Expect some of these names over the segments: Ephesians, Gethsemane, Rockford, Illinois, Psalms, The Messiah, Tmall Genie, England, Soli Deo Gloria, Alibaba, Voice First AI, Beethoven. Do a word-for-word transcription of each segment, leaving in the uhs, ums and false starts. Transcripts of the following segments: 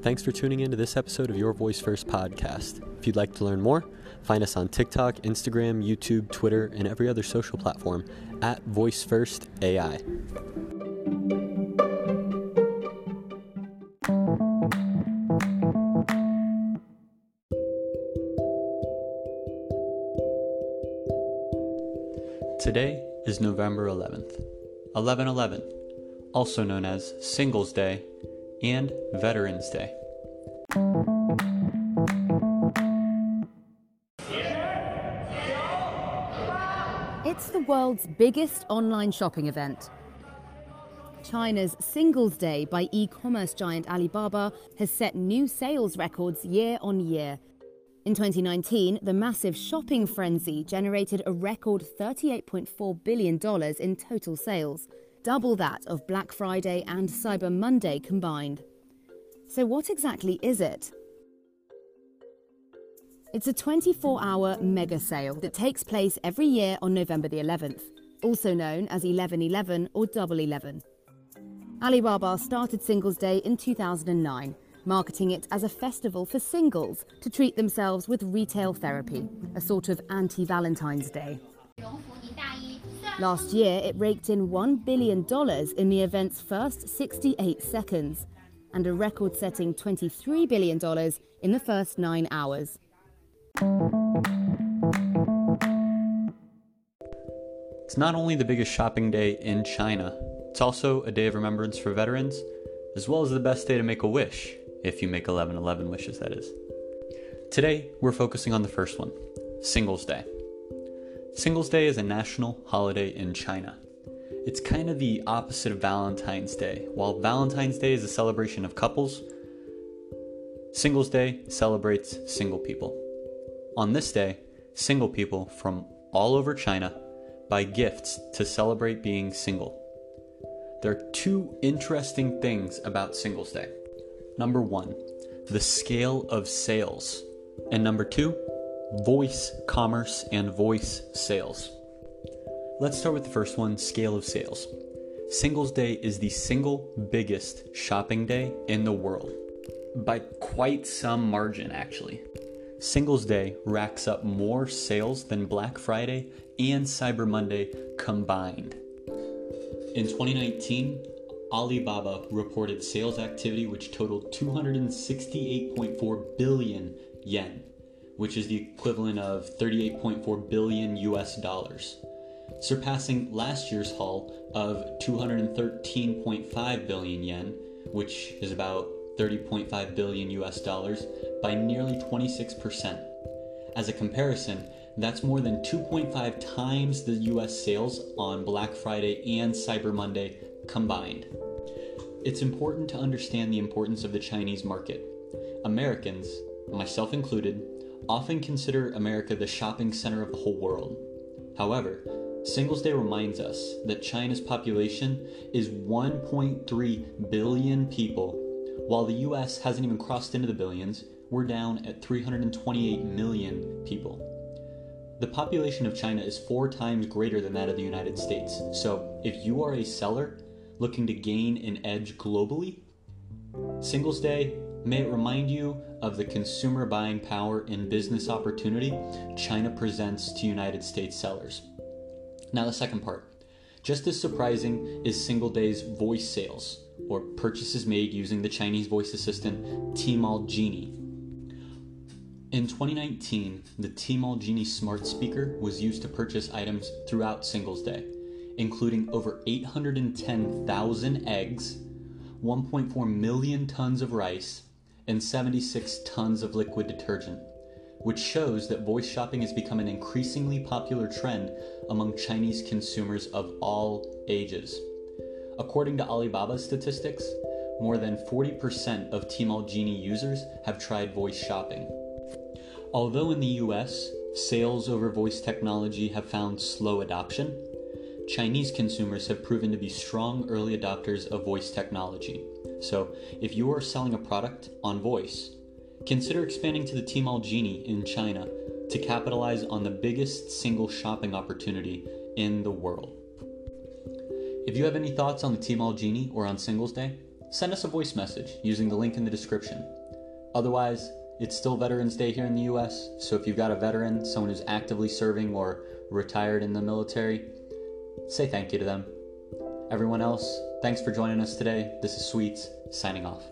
Thanks for tuning in to this episode of Your Voice First podcast. If you'd like to learn more, find us on TikTok, Instagram, YouTube, Twitter, and every other social platform at Voice First A I. Today is November eleventh, eleven eleven, also known as Singles Day and Veterans Day. It's the world's biggest online shopping event. China's Singles Day by e-commerce giant Alibaba has set new sales records year on year. In twenty nineteen, the massive shopping frenzy generated a record thirty-eight point four billion dollars in total sales, double that of Black Friday and Cyber Monday combined. So what exactly is it? It's a twenty-four hour mega sale that takes place every year on November the eleventh, also known as eleven eleven or Double Eleven. Alibaba started Singles Day in two thousand nine, marketing it as a festival for singles to treat themselves with retail therapy, a sort of anti-Valentine's Day. Last year, it raked in one billion dollars in the event's first sixty-eight seconds and a record-setting twenty-three billion dollars in the first nine hours. It's not only the biggest shopping day in China, it's also a day of remembrance for veterans, as well as the best day to make a wish, if you make eleven eleven wishes, that is. Today, we're focusing on the first one, Singles Day. Singles Day is a national holiday in China. It's kind of the opposite of Valentine's Day. While Valentine's Day is a celebration of couples, Singles Day celebrates single people. On this day, single people from all over China buy gifts to celebrate being single. There are two interesting things about Singles Day. Number one, the scale of sales. And number two, voice commerce and voice sales. Let's start with the first one, scale of sales. Singles Day is the single biggest shopping day in the world, by quite some margin, actually. Singles Day racks up more sales than Black Friday and Cyber Monday combined. In twenty nineteen, Alibaba reported sales activity which totaled two hundred sixty-eight point four billion yen, which is the equivalent of thirty-eight point four billion U S dollars, surpassing last year's haul of two hundred thirteen point five billion yen, which is about thirty point five billion U S dollars, by nearly twenty-six percent. As a comparison, that's more than two point five times the U S sales on Black Friday and Cyber Monday combined. It's important to understand the importance of the Chinese market. Americans, myself included, often consider America the shopping center of the whole world. However, Singles Day reminds us that China's population is one point three billion people. While the U S hasn't even crossed into the billions, we're down at three hundred twenty-eight million people. The population of China is four times greater than that of the United States. So if you are a seller looking to gain an edge globally, Singles Day, may it remind you of the consumer buying power and business opportunity China presents to United States sellers. Now the second part. Just as surprising is Singles Day's voice sales, or purchases made using the Chinese voice assistant Tmall Genie. In twenty nineteen, the Tmall Genie smart speaker was used to purchase items throughout Singles Day, including over eight hundred ten thousand eggs, one point four million tons of rice, and seventy-six tons of liquid detergent, which shows that voice shopping has become an increasingly popular trend among Chinese consumers of all ages. According to Alibaba's statistics, more than forty percent of Tmall Genie users have tried voice shopping. Although in the U S, sales over voice technology have found slow adoption, Chinese consumers have proven to be strong early adopters of voice technology. So if you are selling a product on voice, consider expanding to the Tmall Genie in China to capitalize on the biggest single shopping opportunity in the world. If you have any thoughts on the Tmall Genie or on Singles Day, send us a voice message using the link in the description. Otherwise, it's still Veterans Day here in the U S, so if you've got a veteran, someone who's actively serving or retired in the military, say thank you to them. Everyone else, thanks for joining us today. This is Sweets, signing off.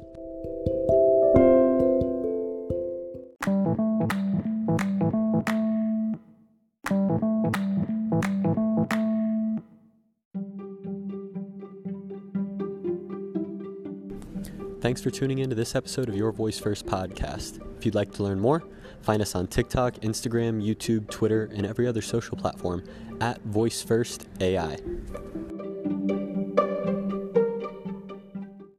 Thanks for tuning in to this episode of Your Voice First podcast. If you'd like to learn more, find us on TikTok, Instagram, YouTube, Twitter, and every other social platform at Voice First A I.